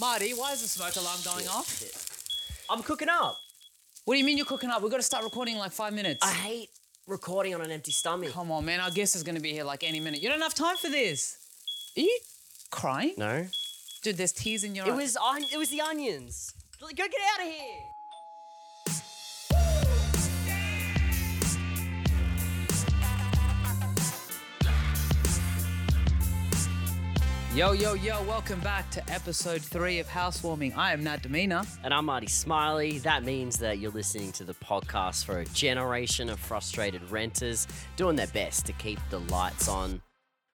Marty, why is the smoke alarm going off? I'm cooking up. What do you mean you're cooking up? We've got to start recording in like 5 minutes. I hate recording on an empty stomach. Come on, man. Our guest is going to be here like any minute. You don't have time for this. Are you crying? No. Dude, there's tears in your eyes. It was the onions. Go get out of here. Yo, yo, yo, welcome back to episode 3 of Housewarming. I am Nat Demena. And I'm Marty Smiley. That means that you're listening to the podcast for a generation of frustrated renters doing their best to keep the lights on.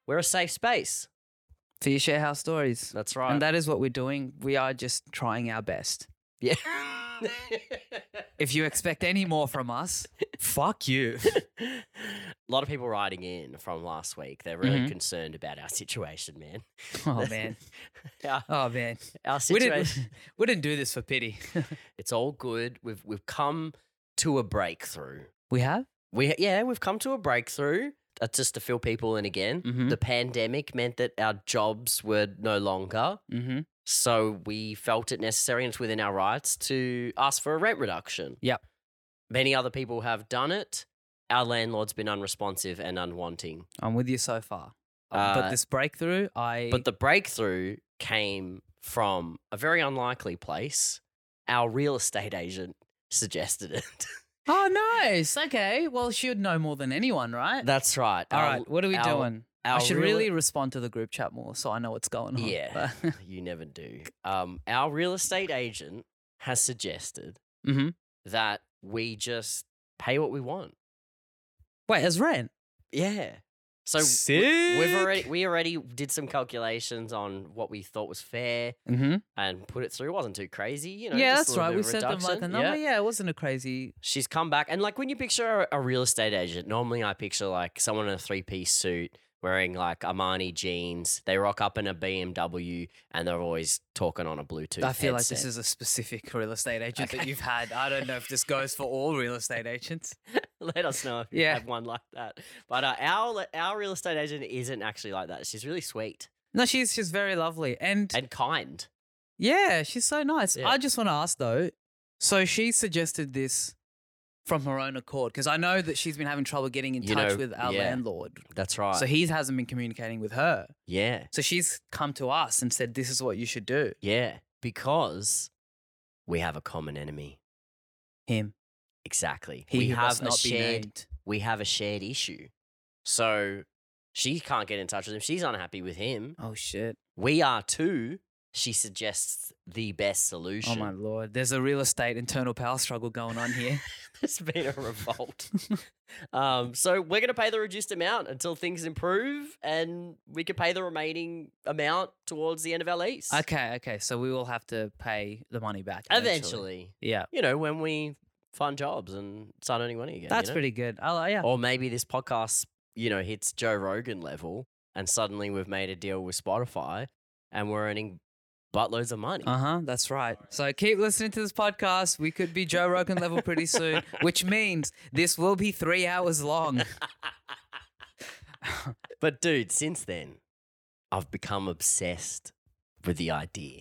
We're a safe space. So you share house stories. That's right. And that is what we're doing. We are just trying our best. Yeah. If you expect any more from us, fuck you. A lot of people writing in from last week. They're really concerned about our situation, man. Oh, man. Our situation. We didn't do this for pity. It's all good. We've come to a breakthrough. We have? We've come to a breakthrough. Just to fill people in again, the pandemic meant that our jobs were no longer. So we felt it necessary and it's within our rights to ask for a rent reduction. Yep. Many other people have done it. Our landlord's been unresponsive and unwanting. I'm with you so far. But this breakthrough, But the breakthrough came from a very unlikely place. Our real estate agent suggested it. Oh, nice. Okay. Well, she would know more than anyone, right? That's right. All right. What are we doing? I should really respond to the group chat more so I know what's going on. Yeah. You never do. Our real estate agent has suggested that we just pay what we want. Wait, as rent? Yeah. So we already did some calculations on what we thought was fair and put it through. It wasn't too crazy, you know. Yeah, that's right. We sent them like a number. Yeah, it wasn't a crazy. She's come back and like when you picture a real estate agent, normally I picture like someone in a 3-piece suit wearing like Armani jeans. They rock up in a BMW and they're always talking on a Bluetooth headset. I feel like this is a specific real estate agent that you've had. I don't know if this goes for all real estate agents. Let us know if you have one like that. But our real estate agent isn't actually like that. She's really sweet. No, she's very lovely and kind. Yeah, she's so nice. Yeah. I just want to ask though. So she suggested this from her own accord because I know that she's been having trouble getting in touch with our landlord. That's right. So he hasn't been communicating with her. Yeah. So she's come to us and said, "This is what you should do." Yeah, because we have a common enemy. Him. Exactly. We have a shared issue. So she can't get in touch with him. She's unhappy with him. Oh, shit. We are too. She suggests the best solution. Oh, my Lord. There's a real estate internal power struggle going on here. There's been a revolt. So we're going to pay the reduced amount until things improve and we can pay the remaining amount towards the end of our lease. Okay. So we will have to pay the money back. Eventually. Yeah. You know, when we find jobs and start earning money again. That's pretty good. Yeah. Or maybe this podcast, hits Joe Rogan level and suddenly we've made a deal with Spotify and we're earning buttloads of money. That's right. So keep listening to this podcast. We could be Joe Rogan level pretty soon, which means this will be 3 hours long. But dude, since then, I've become obsessed with the idea.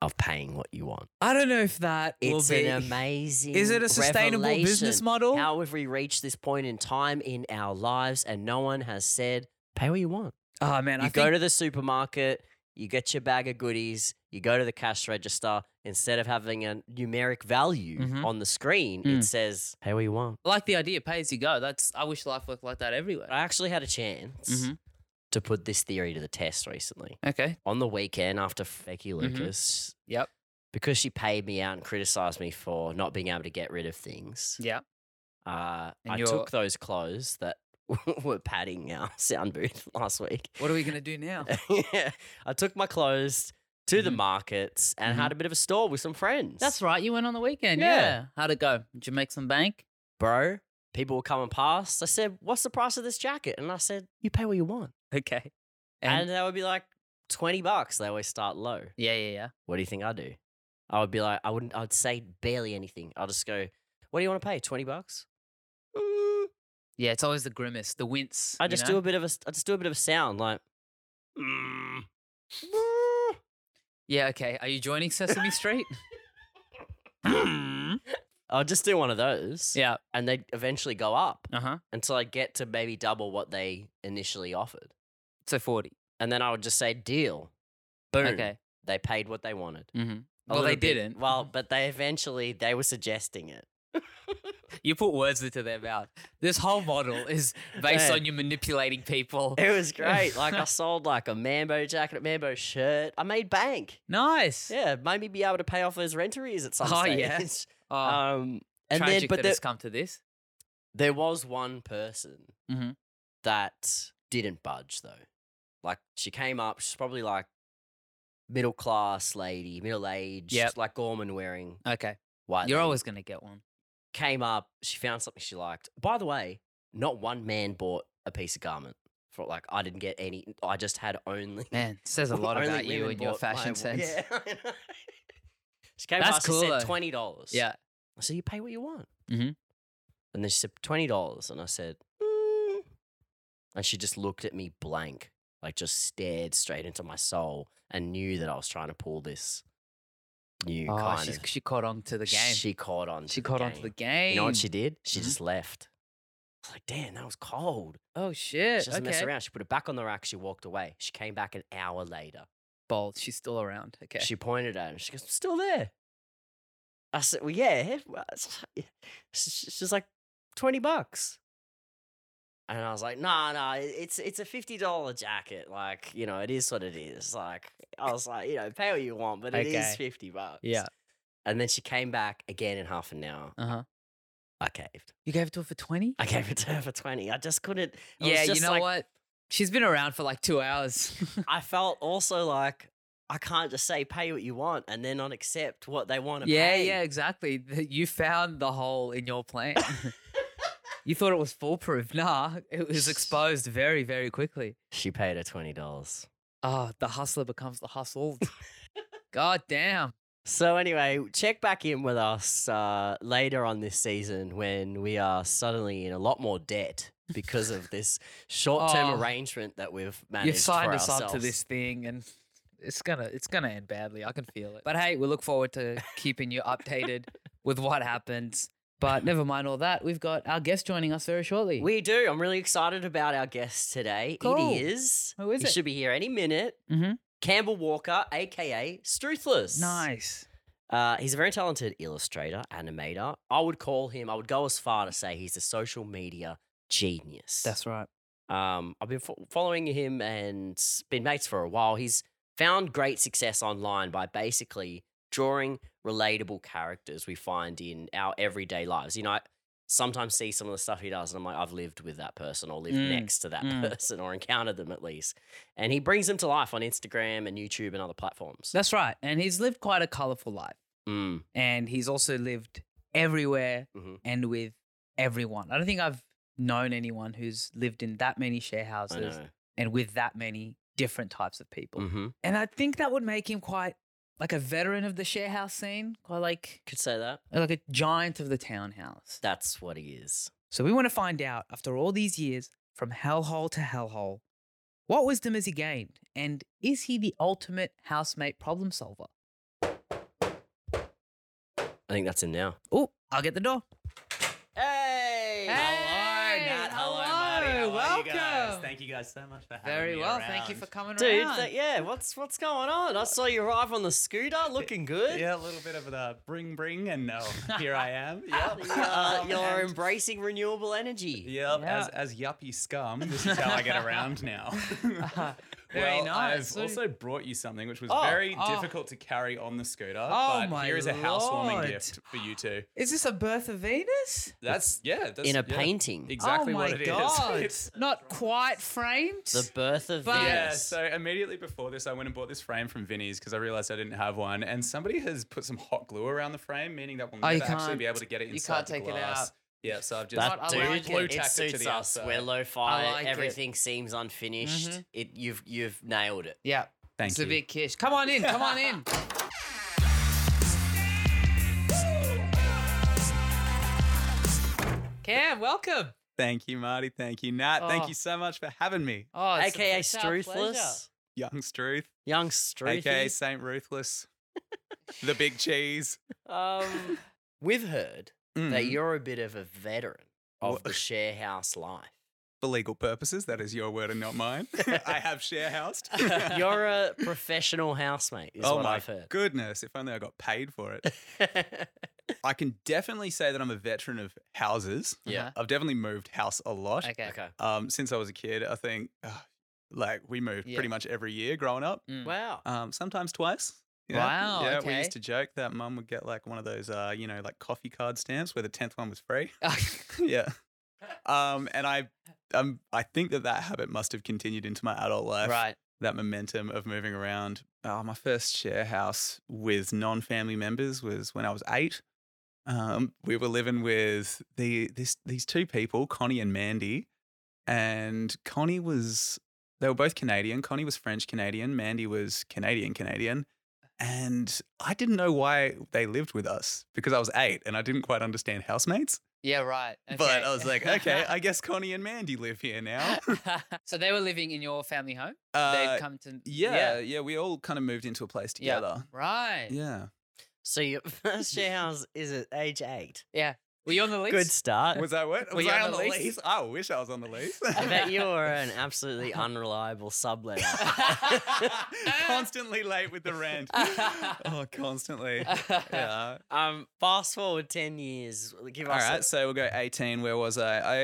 Of paying what you want. I don't know if it's an amazing revelation. Is it a sustainable business model? How have we reached this point in time in our lives and no one has said, pay what you want? Oh, man. You go to the supermarket, you get your bag of goodies, you go to the cash register. Instead of having a numeric value on the screen, it says, pay what you want. I like the idea, pay as you go. I wish life worked like that everywhere. I actually had a chance to put this theory to the test recently. Okay. On the weekend after Becky Lucas. Yep. Because she paid me out and criticised me for not being able to get rid of things. Yeah. I took those clothes that were padding our sound booth last week. What are we going to do now? Yeah. I took my clothes to the markets and had a bit of a store with some friends. That's right. You went on the weekend. Yeah. How'd it go? Did you make some bank? Bro, people were coming past. I said, what's the price of this jacket? And I said, you pay what you want. Okay. And that would be like $20. They always start low. Yeah. What do you think I do? I would be like, I'd say barely anything. I'll just go, what do you want to pay? $20? Yeah, it's always the grimace, the wince. I just do a bit of a sound like, Yeah, okay. Are you joining Sesame Street? I'll just do one of those. Yeah. And they eventually go up until I get to maybe double what they initially offered. So 40. And then I would just say deal. Boom. Okay. They paid what they wanted. Mm-hmm. Well, they didn't. Well, but they eventually, they were suggesting it. You put words into their mouth. This whole model is based on you manipulating people. It was great. Like I sold like a Mambo jacket, a Mambo shirt. I made bank. Nice. Yeah, made me be able to pay off those rent arrears at some stage. Yeah. And tragic then, but that it's come to this. There was one person that didn't budge though. Like she came up, she's probably like middle class lady, middle aged, like Gorman wearing. Okay. White You're lady. Always gonna get one. Came up, she found something she liked. By the way, not one man bought a piece of garment. For like, I didn't get any. I just had only. Man, says a lot about you and your fashion sense. Yeah, I know. She came up cool, and said $20. Yeah. I said, you pay what you want. Mm-hmm. And then she said $20, and I said, and she just looked at me blank, like just stared straight into my soul, and knew that I was trying to pull this. She caught on to the game. You know what she did? She just left. I was like, damn, that was cold. Oh, shit. She doesn't mess around. She put it back on the rack. She walked away. She came back an hour later. Bold. She's still around. Okay. She pointed at him. She goes, I'm still there. I said, well, yeah. She's like, $20. And I was like, nah, it's a $50 jacket. Like, you know, it is what it is. Like, I was like, you know, pay what you want, but it is $50. Yeah. And then she came back again in half an hour. Uh-huh. I caved. You gave it to her for 20? I gave it to her for 20. I just couldn't. Yeah, just you know like, what? She's been around for like 2 hours. I felt also like I can't just say pay what you want and then not accept what they want to pay. Yeah, exactly. You found the hole in your plan. You thought it was foolproof. Nah, it was exposed very, very quickly. She paid her $20. Oh, the hustler becomes the hustled. God damn. So anyway, check back in with us later on this season when we are suddenly in a lot more debt because of this short-term arrangement that we've managed. You've signed us up to this thing and it's gonna end badly. I can feel it. But hey, we look forward to keeping you updated with what happens. But never mind all that. We've got our guest joining us very shortly. We do. I'm really excited about our guest today. Cool. It is. Who is it? He should be here any minute. Mm-hmm. Campbell Walker, a.k.a. Struthless. Nice. He's a very talented illustrator, animator. I would go as far to say he's a social media genius. That's right. I've been following him and been mates for a while. He's found great success online by basically drawing relatable characters we find in our everyday lives. You know, I sometimes see some of the stuff he does and I'm like, I've lived with that person or lived next to that person or encountered them at least. And he brings them to life on Instagram and YouTube and other platforms. That's right. And he's lived quite a colourful life. Mm. And he's also lived everywhere and with everyone. I don't think I've known anyone who's lived in that many share houses and with that many different types of people. Mm-hmm. And I think that would make him quite like a veteran of the share house scene, quite like... Could say that. Like a giant of the townhouse. That's what he is. So we want to find out, after all these years, from hellhole to hellhole, what wisdom has he gained? And is he the ultimate housemate problem solver? I think that's him now. Oh, I'll get the door. Hey! Hello, Nat. Hello, Marty. Welcome. Thank you guys so much for having me around. Thank you for coming around. Dude, what's going on? I saw you arrive on the scooter looking good. Yeah, a little bit of the bring and here I am. Yep. You're embracing renewable energy. Yep, as yuppie scum, this is how I get around now. Very nice. I've also brought you something which was very difficult to carry on the scooter, but here is a housewarming gift for you two. Is this a Birth of Venus? That's in a painting. Exactly what it is. It's not quite framed. The Birth of Venus. Yeah, so immediately before this, I went and bought this frame from Vinny's because I realised I didn't have one, and somebody has put some hot glue around the frame, meaning that we'll never actually be able to get it inside the glass. You can't take it out. Yeah, so I've just blue tacked it to the outside. We're lo-fi. Everything seems unfinished. Mm-hmm. You've nailed it. Yeah, thank you. It's a big kiss. Come on in. Cam, welcome. Thank you, Marty. Thank you, Nat. Thank you so much for having me. AKA Struthless. Young Struth. Young Struthy. AKA St. Ruthless. The big cheese. We've heard that you're a bit of a veteran of the share house life. For legal purposes, that is your word and not mine. I have share housed. You're a professional housemate is what I've heard. Oh, my goodness. If only I got paid for it. I can definitely say that I'm a veteran of houses. Yeah. I've definitely moved house a lot. Okay. Since I was a kid, I think we moved pretty much every year growing up. Mm. Wow. Sometimes twice. You know? Wow. Yeah, okay. We used to joke that mum would get like one of those, coffee card stamps where the 10th one was free. Yeah. And I think that habit must have continued into my adult life. Right. That momentum of moving around. My first share house with non-family members was when I was 8. We were living with these two people, Connie and Mandy. And Connie was, they were both Canadian. Connie was French Canadian. Mandy was Canadian. And I didn't know why they lived with us because I was 8 and I didn't quite understand housemates. Yeah, right. Okay. But I was like, okay, I guess Connie and Mandy live here now. So they were living in your family home? They'd come to... Yeah, we all kind of moved into a place together. Yeah. Right. Yeah. So your first share house is at age 8. Yeah. Were you on the lease? Good start. Was that what? Was I on the lease? I wish I was on the lease. I bet you were an absolutely unreliable subletter. Constantly late with the rent. Oh, constantly. Yeah. Fast forward 10 years. All right, so we'll go 18. Where was I?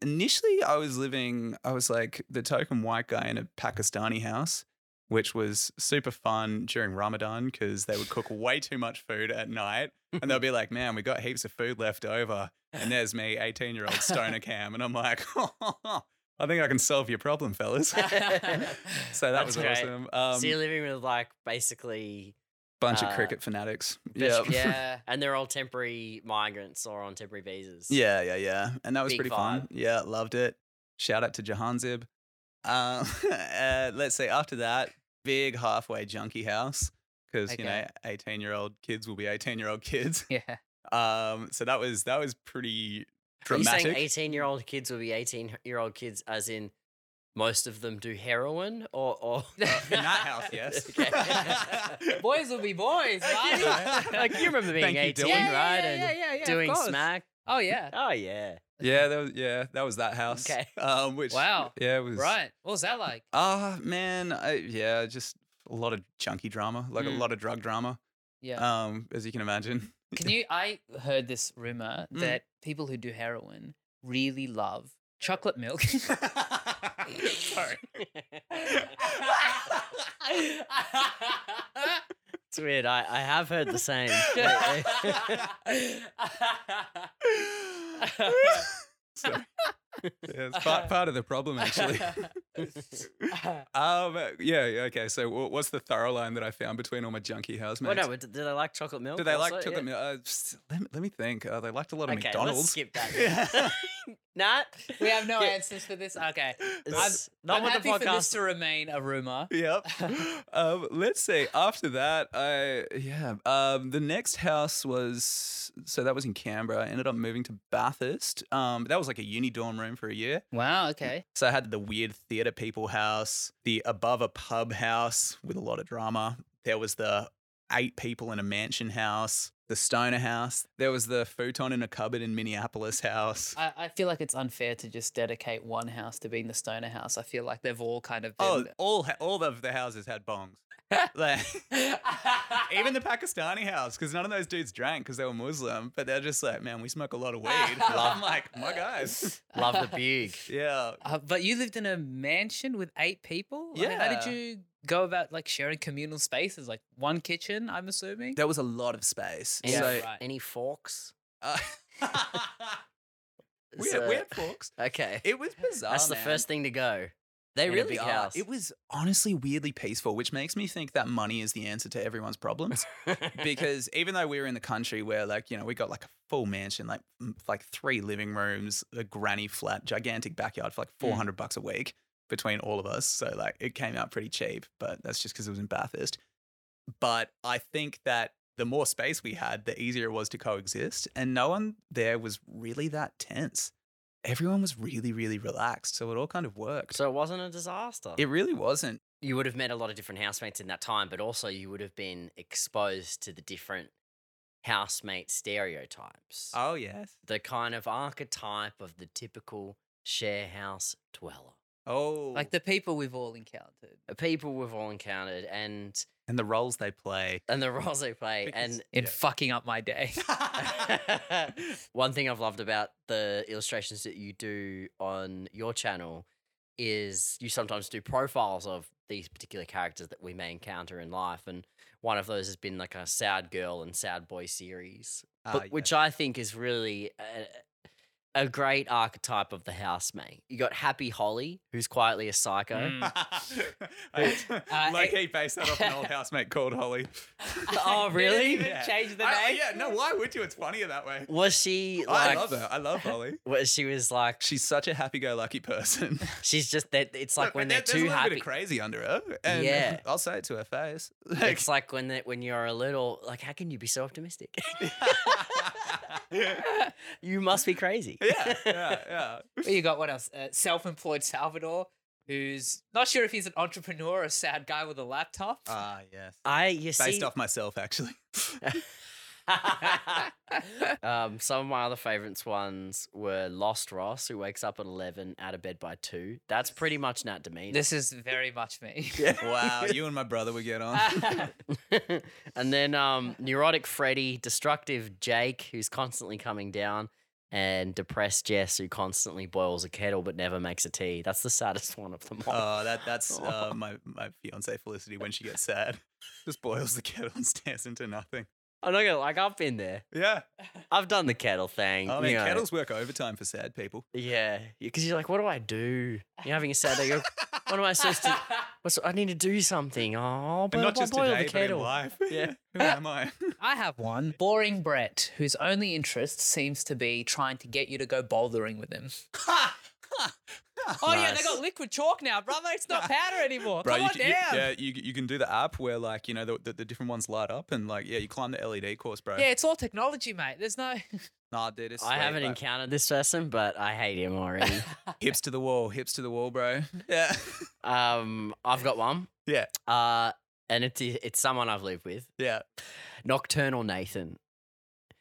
Initially, I was like the token white guy in a Pakistani house, which was super fun during Ramadan because they would cook way too much food at night and they'll be like, man, we got heaps of food left over and there's me, 18-year-old stoner cam, and I'm like, I think I can solve your problem, fellas. So that was awesome. So you're living with like basically... bunch of cricket fanatics. Yep. Yeah. And they're all temporary migrants or on temporary visas. Yeah. And that was pretty fun. Yeah, loved it. Shout out to Jahanzib. Let's say after that, big halfway junkie house because, you know, 18-year-old kids will be 18-year-old kids. Yeah. So that was pretty dramatic. Are you saying 18-year-old kids will be 18-year-old kids as in most of them do heroin or? In that house, yes. Okay. Boys will be boys, right? Like you remember being 18, right? Yeah, doing smack. Oh, yeah. Oh, yeah. Yeah, that was that house. Okay. Which, wow. Yeah, it was. Right. What was that like? Man. Just a lot of junkie drama, a lot of drug drama. Yeah. As you can imagine. I heard this rumor that people who do heroin really love chocolate milk. Sorry. It's weird. I have heard the same. So, it's part of the problem, actually. Okay. So, what's the thorough line that I found between all my junkie housemates? Well, no, do they like chocolate milk? Do they like chocolate milk? Let me think. They liked a lot of McDonald's. Let's skip that. Nat, we have no answers for this. Okay, I'm happy for this to remain a rumor. Yep. Let's see. After that, the next house was that was in Canberra. I ended up moving to Bathurst. That was like a uni dorm room for a year. Wow. Okay. So I had the weird theatre people house, the above a pub house with a lot of drama. There was the 8 people in a mansion house. The stoner house. There was the futon in a cupboard in Minneapolis house. I feel like it's unfair to just dedicate one house to being the stoner house. I feel like they've all kind of been... all of the houses had bongs. Like, even the Pakistani house, because none of those dudes drank because they were Muslim, but they're just like, man, we smoke a lot of weed. I'm like, my guys. Love the big. Yeah. But you lived in a mansion with 8 people? Yeah. I mean, how did you... go about like sharing communal spaces, like one kitchen, I'm assuming? There was a lot of space. Yeah. So, right. Any forks? We had forks. Okay. It was bizarre. That's the first thing to go. They really are. House. It was honestly weirdly peaceful, which makes me think that money is the answer to everyone's problems. Because even though we were in the country where like, you know, we got like a full mansion, like 3 living rooms, a granny flat, gigantic backyard for like $400 a week. Between all of us. So like it came out pretty cheap, but that's just because it was in Bathurst. But I think that the more space we had, the easier it was to coexist. And no one there was really that tense. Everyone was really, really relaxed. So it all kind of worked. So it wasn't a disaster. It really wasn't. you would have met a lot of different housemates in that time, but also you would have been exposed to the different housemate stereotypes. Oh, yes. The kind of archetype of the typical share house dweller. Oh. Like the people we've all encountered. And the roles they play. Because, in fucking up my day. One thing I've loved about the illustrations that you do on your channel is you sometimes do profiles of these particular characters that we may encounter in life. And one of those has been like a sad girl and sad boy series, which I think is really a great archetype of the housemate. You got Happy Holly, who's quietly a psycho. Low-key based that off an old housemate called Holly. Oh, really? Change the name? No, why would you? It's funnier that way. Was she like... I love her. I love Holly. She was like... She's such a happy-go-lucky person. She's just... It's like when they're too happy. There's a little bit of crazy under her. And yeah. I'll say it to her face. It's like when you're a little... Like, how can you be so optimistic? You must be crazy. Yeah. Well, you got what else? Self-employed Salvador, who's not sure if he's an entrepreneur or a sad guy with a laptop. Yes. Based off myself, actually. Some of my other favourites ones were Lost Ross, who wakes up at 11, out of bed by 2. That's pretty much Nat Demena. This is very much me. Wow, you and my brother would get on. And then neurotic Freddy, destructive Jake, who's constantly coming down, and depressed Jess, who constantly boils a kettle but never makes a tea. That's the saddest one of them all. Oh, that's my fiance Felicity when she gets sad. Just boils the kettle and stares into nothing. I'm not gonna I've been there. Yeah. I've done the kettle thing. I mean, kettles work overtime for sad people. Yeah. Because you're like, what do I do? You're having a sad day. You're, what am I supposed to I need to do something. Oh, but not just today, the kettle. But in life. Yeah. Who am I? I have one. Boring Brett, whose only interest seems to be trying to get you to go bouldering with him. Oh, nice. Yeah, they got liquid chalk now, brother. It's not powder anymore. Bro, Come on down. You can do the app where, like, you know, the different ones light up and, like, yeah, you climb the LED course, bro. Yeah, it's all technology, mate. There's no... Nah, dude, it's I haven't encountered this person, but I hate him already. Hips to the wall, bro. Yeah. I've got one. Yeah. And it's someone I've lived with. Yeah. Nocturnal Nathan.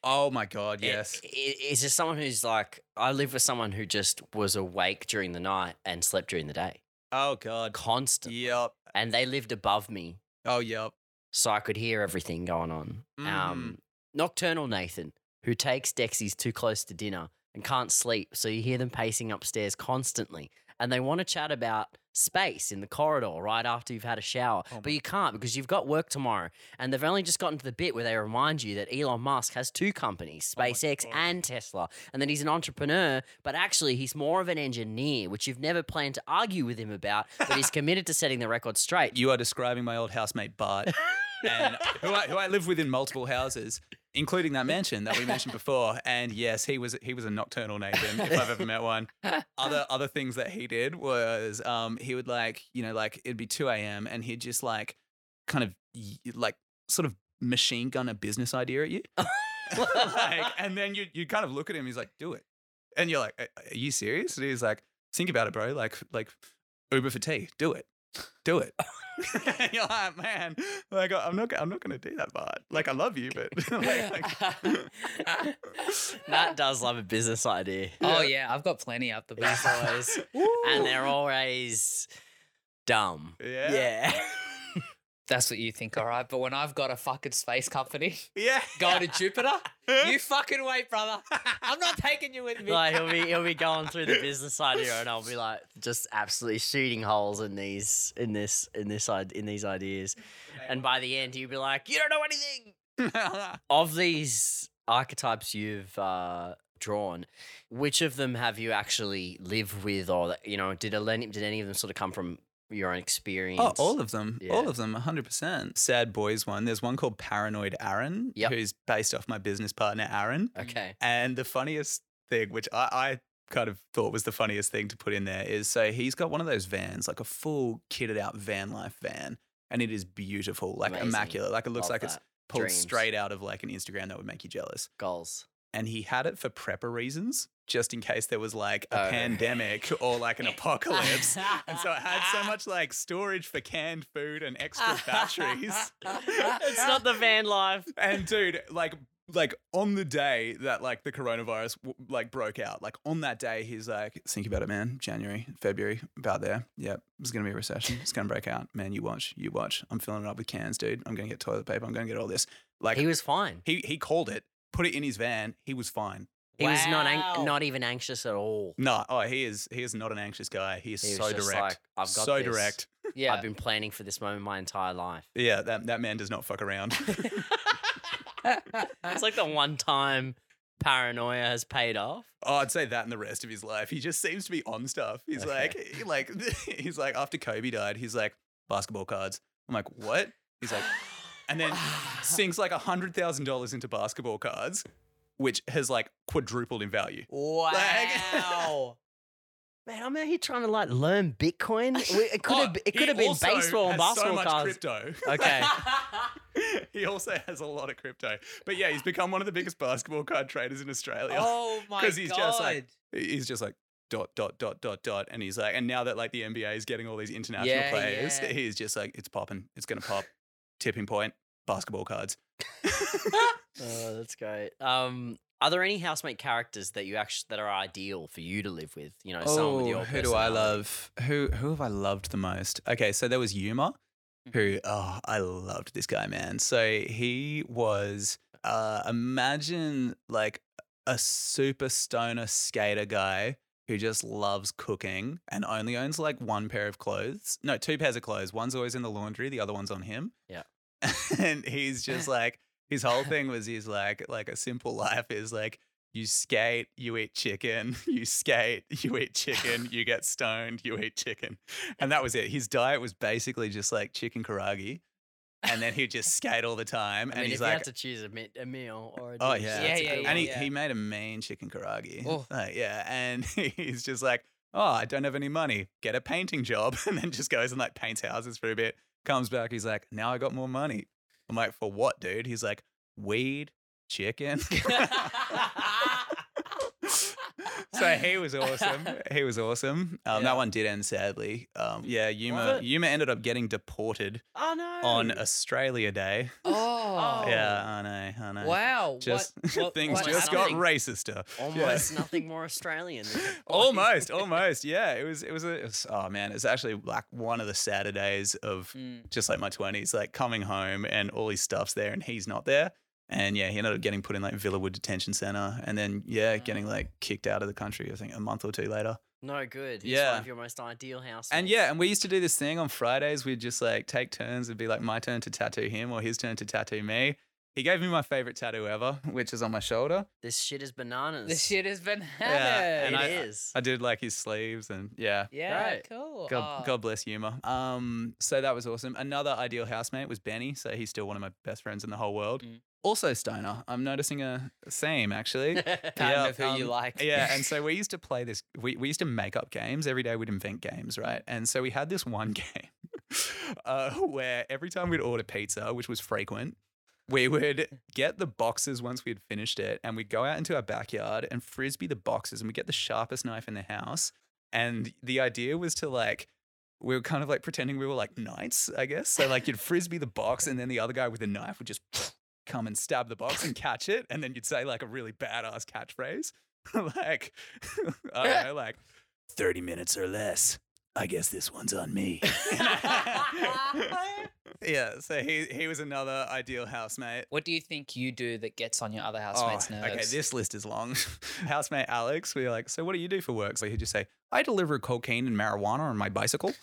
Oh, my God, yes. It's just someone who's like, I live with someone who just was awake during the night and slept during the day. Oh, God. Constantly. Yep. And they lived above me. Oh, yep. So I could hear everything going on. Mm. Nocturnal Nathan, who takes Dexies too close to dinner and can't sleep, so you hear them pacing upstairs constantly. And they want to chat about space in the corridor right after you've had a shower. Oh, but you can't because you've got work tomorrow. And they've only just gotten to the bit where they remind you that Elon Musk has two companies, SpaceX and Tesla, and that he's an entrepreneur, but actually he's more of an engineer, which you've never planned to argue with him about, but he's committed to setting the record straight. You are describing my old housemate, Bart, and who I live with in multiple houses, including that mansion that we mentioned before. And yes, he was a nocturnal Nathan, if I've ever met one. Other things that he did was he would it'd be 2 a.m. and he'd just sort of machine gun a business idea at you. And then you kind of look at him. He's like, do it. And you're like, are you serious? And he's like, think about it, bro. Like Uber for tea. Do it. And you're like, man, like I'm not gonna do that, Bart. Like I love you, but Nat does love a business idea. Oh yeah, I've got plenty up the business, and they're always dumb. Yeah. That's what you think, all right? But when I've got a fucking space company, going to Jupiter, you fucking wait, brother. I'm not taking you with me. Like he'll be going through the business idea, and I'll be like just absolutely shooting holes in these ideas, and by the end you'll be like, you don't know anything. Of these archetypes you've drawn, which of them have you actually lived with, or you know, did any of them sort of come from your own experience? Oh, all of them. Yeah. All of them, 100%. Sad boys one. There's one called Paranoid Aaron, who's based off my business partner, Aaron. Okay. And the funniest thing, which I kind of thought was the funniest thing to put in there is, so he's got one of those vans, like a full kitted out van life van, and it is beautiful, like amazing. Immaculate. Like it looks Love like that. It's pulled Dreams. Straight out of like an Instagram that would make you jealous. Goals. and he had it for prepper reasons, just in case there was like a pandemic or like an apocalypse. And so it had so much like storage for canned food and extra batteries. It's not the van life. And dude, like on the day that like the coronavirus like broke out, like on that day, he's like, think about it, man. January, February, about there. Yep. It's going to be a recession. It's going to break out, man. You watch. I'm filling it up with cans, dude. I'm going to get toilet paper. I'm going to get all this. Like he was fine. He called it, put it in his van. He was fine. He was not even anxious at all. No, he is not an anxious guy. He so direct. Like, I've got so this. Direct. Yeah, I've been planning for this moment my entire life. Yeah, that man does not fuck around. It's like the one time paranoia has paid off. Oh, I'd say that in the rest of his life. He just seems to be on stuff. He's he's like after Kobe died, he's like basketball cards. I'm like, what? He's like, and then sinks like $100,000 into basketball cards, which has like quadrupled in value. Wow. Man, I'm out here trying to like learn Bitcoin. It could have been baseball and basketball cards. So much crypto. Okay. He also has a lot of crypto. But yeah, he's become one of the biggest basketball card traders in Australia. Oh my God. Because he's just like dot, dot, dot, dot, dot. And he's like, and now that like the NBA is getting all these international players, he's just like, it's popping. It's going to pop. Tipping point, basketball cards. Oh, that's great. Are there any housemate characters that you that are ideal for you to live with? You know, someone with your personality. Who do I love? Who have I loved the most? Okay, so there was Yuma. Who, I loved this guy, man. So he was, imagine like a super stoner skater guy who just loves cooking and only owns like one pair of clothes. No, two pairs of clothes. One's always in the laundry. The other one's on him. Yeah. And he's just like, his whole thing was he's like a simple life is like, you skate, you eat chicken, you skate, you eat chicken, you get stoned, you eat chicken. And that was it. His diet was basically just like chicken karagi. And then he'd just skate all the time. I mean, he's like, you have to choose a meal or a dish. He made a mean chicken karagi. Oh. And he's just like, I don't have any money. Get a painting job. And then just goes and like paints houses for a bit. Comes back. He's like, now I got more money. I'm like, for what, dude? He's like, weed, chicken. So he was awesome. That one did end sadly. Yuma ended up getting deported. Oh no! On Australia Day. Oh. Yeah, I know. Wow. Got racister. Almost nothing more Australian than almost. Yeah, it was. Oh man, it's actually like one of the Saturdays of just like my 20s, like coming home and all his stuff's there and he's not there. And yeah, he ended up getting put in like Villawood detention center and then getting like kicked out of the country, I think a month or two later. No good. He's one of your most ideal housemates. And yeah, and we used to do this thing on Fridays. We'd just like take turns. It'd be like my turn to tattoo him or his turn to tattoo me. He gave me my favorite tattoo ever, which is on my shoulder. This shit is bananas. Yeah, and it is. I did like his sleeves and yeah. Yeah, right. Cool. God bless Yuma. So that was awesome. Another ideal housemate was Benny. So he's still one of my best friends in the whole world. Mm. Also stoner. I'm noticing a same actually. Kind of who you like. Yeah, and so we used to play this. We used to make up games every day. We'd invent games, right? And so we had this one game where every time we'd order pizza, which was frequent, we would get the boxes once we'd finished it, and we'd go out into our backyard and frisbee the boxes, and we'd get the sharpest knife in the house. And the idea was to like. We were kind of like pretending we were like knights, I guess. So like you'd frisbee the box, and then the other guy with a knife would just. Come and stab the box and catch it, and then you'd say like a really badass catchphrase, like I don't know, like 30 minutes or less. I guess this one's on me. Yeah, so he was another ideal housemate. What do you think you do that gets on your other housemates' nerves? Okay, this list is long. Housemate Alex, we were like, so what do you do for work? So he'd just say, I deliver cocaine and marijuana on my bicycle.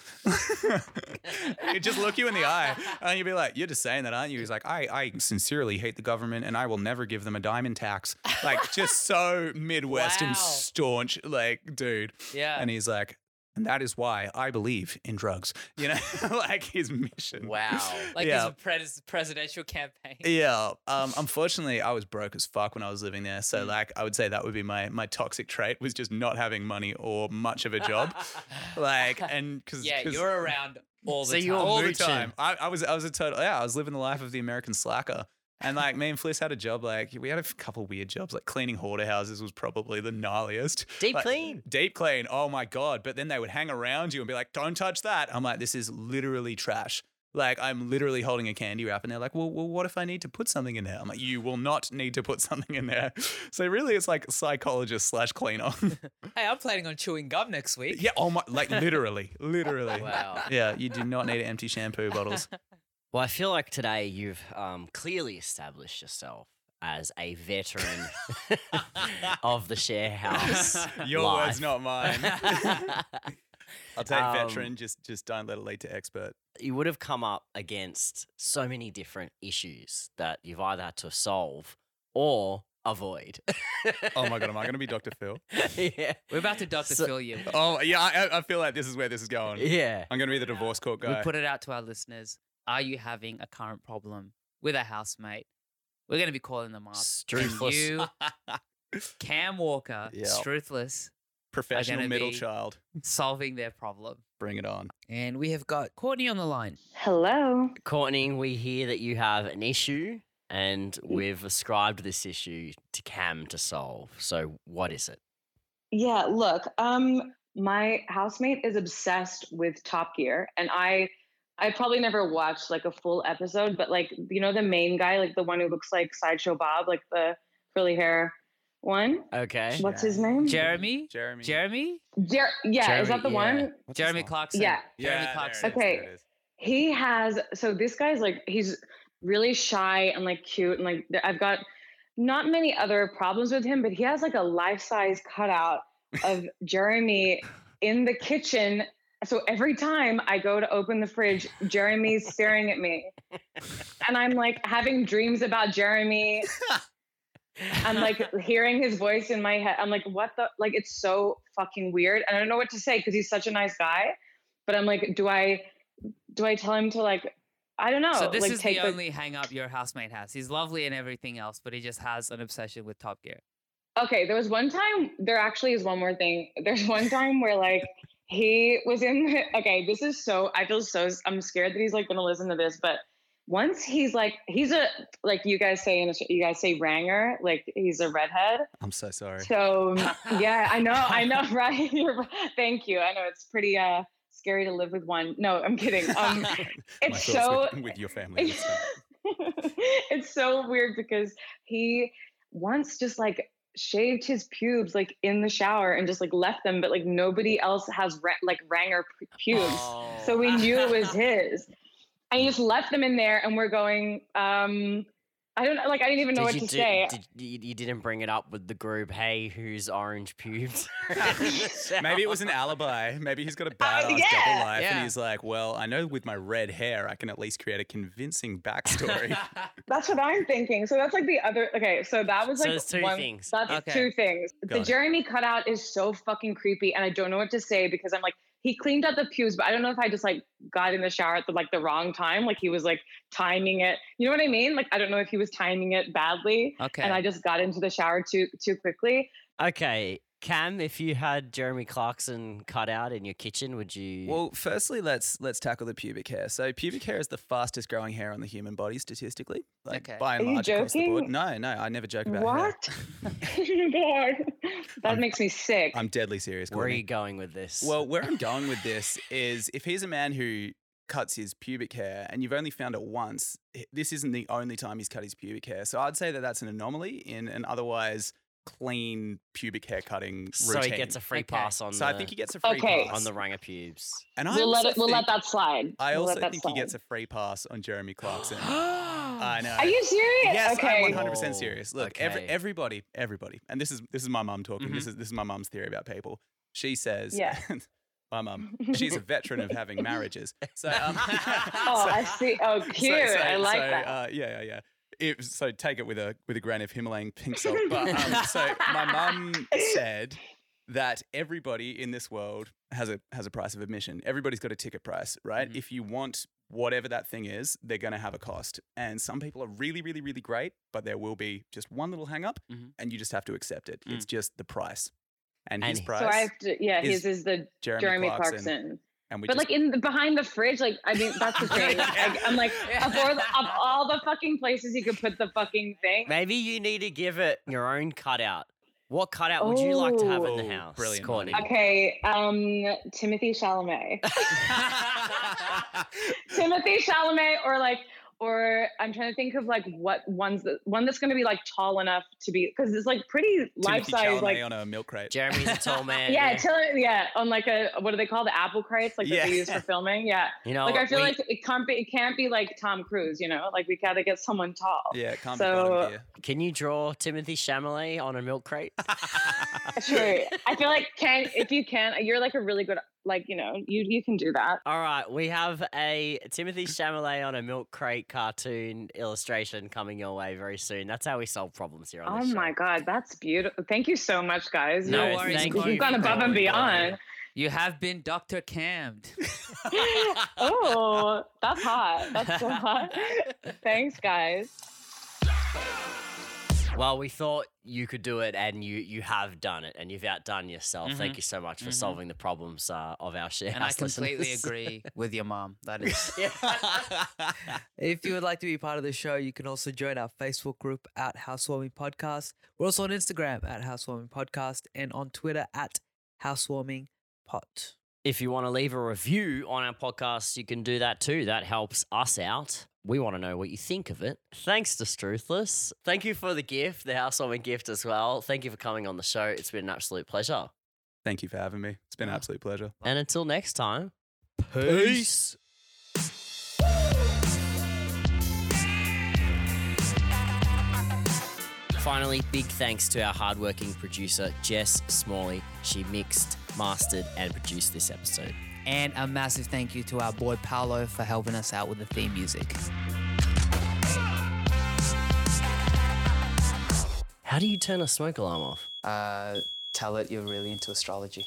He'd just look you in the eye and you'd be like, you're just saying that, aren't you? He's like, I sincerely hate the government and I will never give them a dime in tax. Like just so Midwest and staunch, like dude. Yeah. And he's like, and that is why I believe in drugs, you know, like his mission. Wow. Like his presidential campaign. Yeah. Unfortunately, I was broke as fuck when I was living there. So like I would say that would be my toxic trait was just not having money or much of a job. Like and because you're around all the time. I was a total I was living the life of the American slacker. And like me and Fliss had a job, like we had a couple weird jobs, like cleaning hoarder houses was probably the gnarliest. Deep clean. Deep clean. Oh my God. But then they would hang around you and be like, don't touch that. I'm like, this is literally trash. Like I'm literally holding a candy wrap and they're like, well, what if I need to put something in there? I'm like, you will not need to put something in there. So really it's like psychologist/cleaner. Hey, I'm planning on chewing gum next week. Yeah. Oh my, like literally. Wow. Yeah. You do not need to empty shampoo bottles. Well, I feel like today you've clearly established yourself as a veteran of the share house. Your life. Words, not mine. I'll take veteran, just don't let it lead to expert. You would have come up against so many different issues that you've either had to solve or avoid. Oh my God, am I going to be Dr. Phil? Yeah. We're about to Dr. Phil you. Oh, yeah, I feel like this is where this is going. Yeah. I'm going to be the divorce court guy. We put it out to our listeners. Are you having a current problem with a housemate? We're going to be calling them up. Struthless. You, Cam Walker, yep. Struthless. Professional middle child. Solving their problem. Bring it on. And we have got Courtney on the line. Hello. Courtney, we hear that you have an issue and we've ascribed this issue to Cam to solve. So what is it? Yeah, look, my housemate is obsessed with Top Gear and I probably never watched like a full episode, but like, you know, the main guy, like the one who looks like Sideshow Bob, like the curly hair one. Okay. What's his name? Jeremy? Jeremy, is that the one? What's Jeremy Clarkson. Yeah. Jeremy Clarkson. Okay. He has, so this guy's like, he's really shy and like cute. And like, I've got not many other problems with him, but he has like a life-size cutout of Jeremy in the kitchen. So every time I go to open the fridge, Jeremy's staring at me. And I'm like having dreams about Jeremy. I'm like hearing his voice in my head. I'm like, what the, like, it's so fucking weird. And I don't know what to say because he's such a nice guy. But I'm like, do I tell him to like, I don't know. So this like, is the only hang up your housemate has. He's lovely and everything else, but he just has an obsession with Top Gear. Okay. There was one time, there actually is one more thing. There's one time where like, he was in the, okay, this is so, I feel so, I'm scared that he's like going to listen to this, but once he's like, he's a, like you guys say, ranger, like he's a redhead. I'm so sorry. So yeah, I know, right? Thank you. I know it's pretty scary to live with one. No, I'm kidding. It's so. With your family. It's so weird because he once just like, shaved his pubes like in the shower and just like left them, but like nobody else has ranger pubes, so we knew it was his. And he just left them in there, and we're going. I don't know, like I didn't even know what to say. You didn't bring it up with the group. Hey, who's orange pubes? Maybe it was an alibi. Maybe he's got a badass double life, and he's like, well, I know with my red hair, I can at least create a convincing backstory. That's what I'm thinking. So that's like the other. Okay, so that was like so one. Things. That's okay. Two things. Got the it. Jeremy cutout is so fucking creepy, and I don't know what to say because I'm like. He cleaned up the pews, but I don't know if I just like got in the shower at the, like the wrong time. Like he was like timing it. You know what I mean? Like, I don't know if he was timing it badly. Okay. And I just got into the shower too quickly. Okay. Cam, if you had Jeremy Clarkson cut out in your kitchen, would you? Well, firstly, let's tackle the pubic hair. So pubic hair is the fastest growing hair on the human body statistically. Like, okay. By and large, across the board. No, I never joke about hair. What? That makes me sick. I'm deadly serious. Courtney. Where are you going with this? Well, where I'm going with this is if he's a man who cuts his pubic hair and you've only found it once, this isn't the only time he's cut his pubic hair. So I'd say that that's an anomaly in an otherwise clean pubic hair cutting routine. So he gets a free pass on I think he gets a free pass on the ranger pubes. And we'll let that slide. He gets a free pass on Jeremy Clarkson. I know. Are you serious? Yes, okay. I'm 100% serious. Look, okay. everybody, and this is my mum talking. Mm-hmm. This is my mum's theory about people. She says, my mum, she's a veteran of having marriages. So, I see. Oh, cute. I like that. Yeah. So take it with a grain of Himalayan pink salt. But so my mum said that everybody in this world has a price of admission. Everybody's got a ticket price, right? Mm-hmm. If you want whatever that thing is, they're going to have a cost. And some people are really, really, really great, but there will be just one little hang up, mm-hmm. and you just have to accept it. Mm. It's just the price. And his price. So his is the Jeremy Clarkson. And we behind the fridge, like, I mean, that's the thing. I'm like, of all the fucking places you could put the fucking thing. Maybe you need to give it your own cutout. What cutout would you like to have in the house? Brilliant, Courtney. Okay, Timothée Chalamet. Timothée Chalamet, or I'm trying to think of one that's going to be like tall enough to be, because it's like pretty life size, like on a milk crate. Jeremy's a tall man. On like a, what do they call the apple crates that they use for filming? Yeah, you know, like I feel like it can't be like Tom Cruise, you know, like we gotta get someone tall. Yeah, it can't be. Can you draw Timothée Chalamet on a milk crate? Sure. I feel like you're like a really good. Like, you know, you can do that. All right. We have a Timothée Chalamet on a milk crate cartoon illustration coming your way very soon. That's how we solve problems here on the show. Oh, my God. That's beautiful. Thank you so much, guys. No worries. You've gone above and beyond. You have been Dr. Cammed. Oh, that's hot. That's so hot. Thanks, guys. Well, we thought you could do it, and you have done it, and you've outdone yourself. Mm-hmm. Thank you so much for solving the problems of our share. And I completely agree with your mom. That is. If you would like to be part of the show, you can also join our Facebook group at Housewarming Podcast. We're also on Instagram at Housewarming Podcast and on Twitter at Housewarming Pot. If you want to leave a review on our podcast, you can do that too. That helps us out. We want to know what you think of it. Thanks to Struthless. Thank you for the gift, the housewarming gift as well. Thank you for coming on the show. It's been an absolute pleasure. Thank you for having me. It's been an absolute pleasure. And until next time, peace. Finally, big thanks to our hardworking producer, Jess Smalley. She mixed, mastered, and produced this episode. And a massive thank you to our boy Paolo for helping us out with the theme music. How do you turn a smoke alarm off? Tell it you're really into astrology.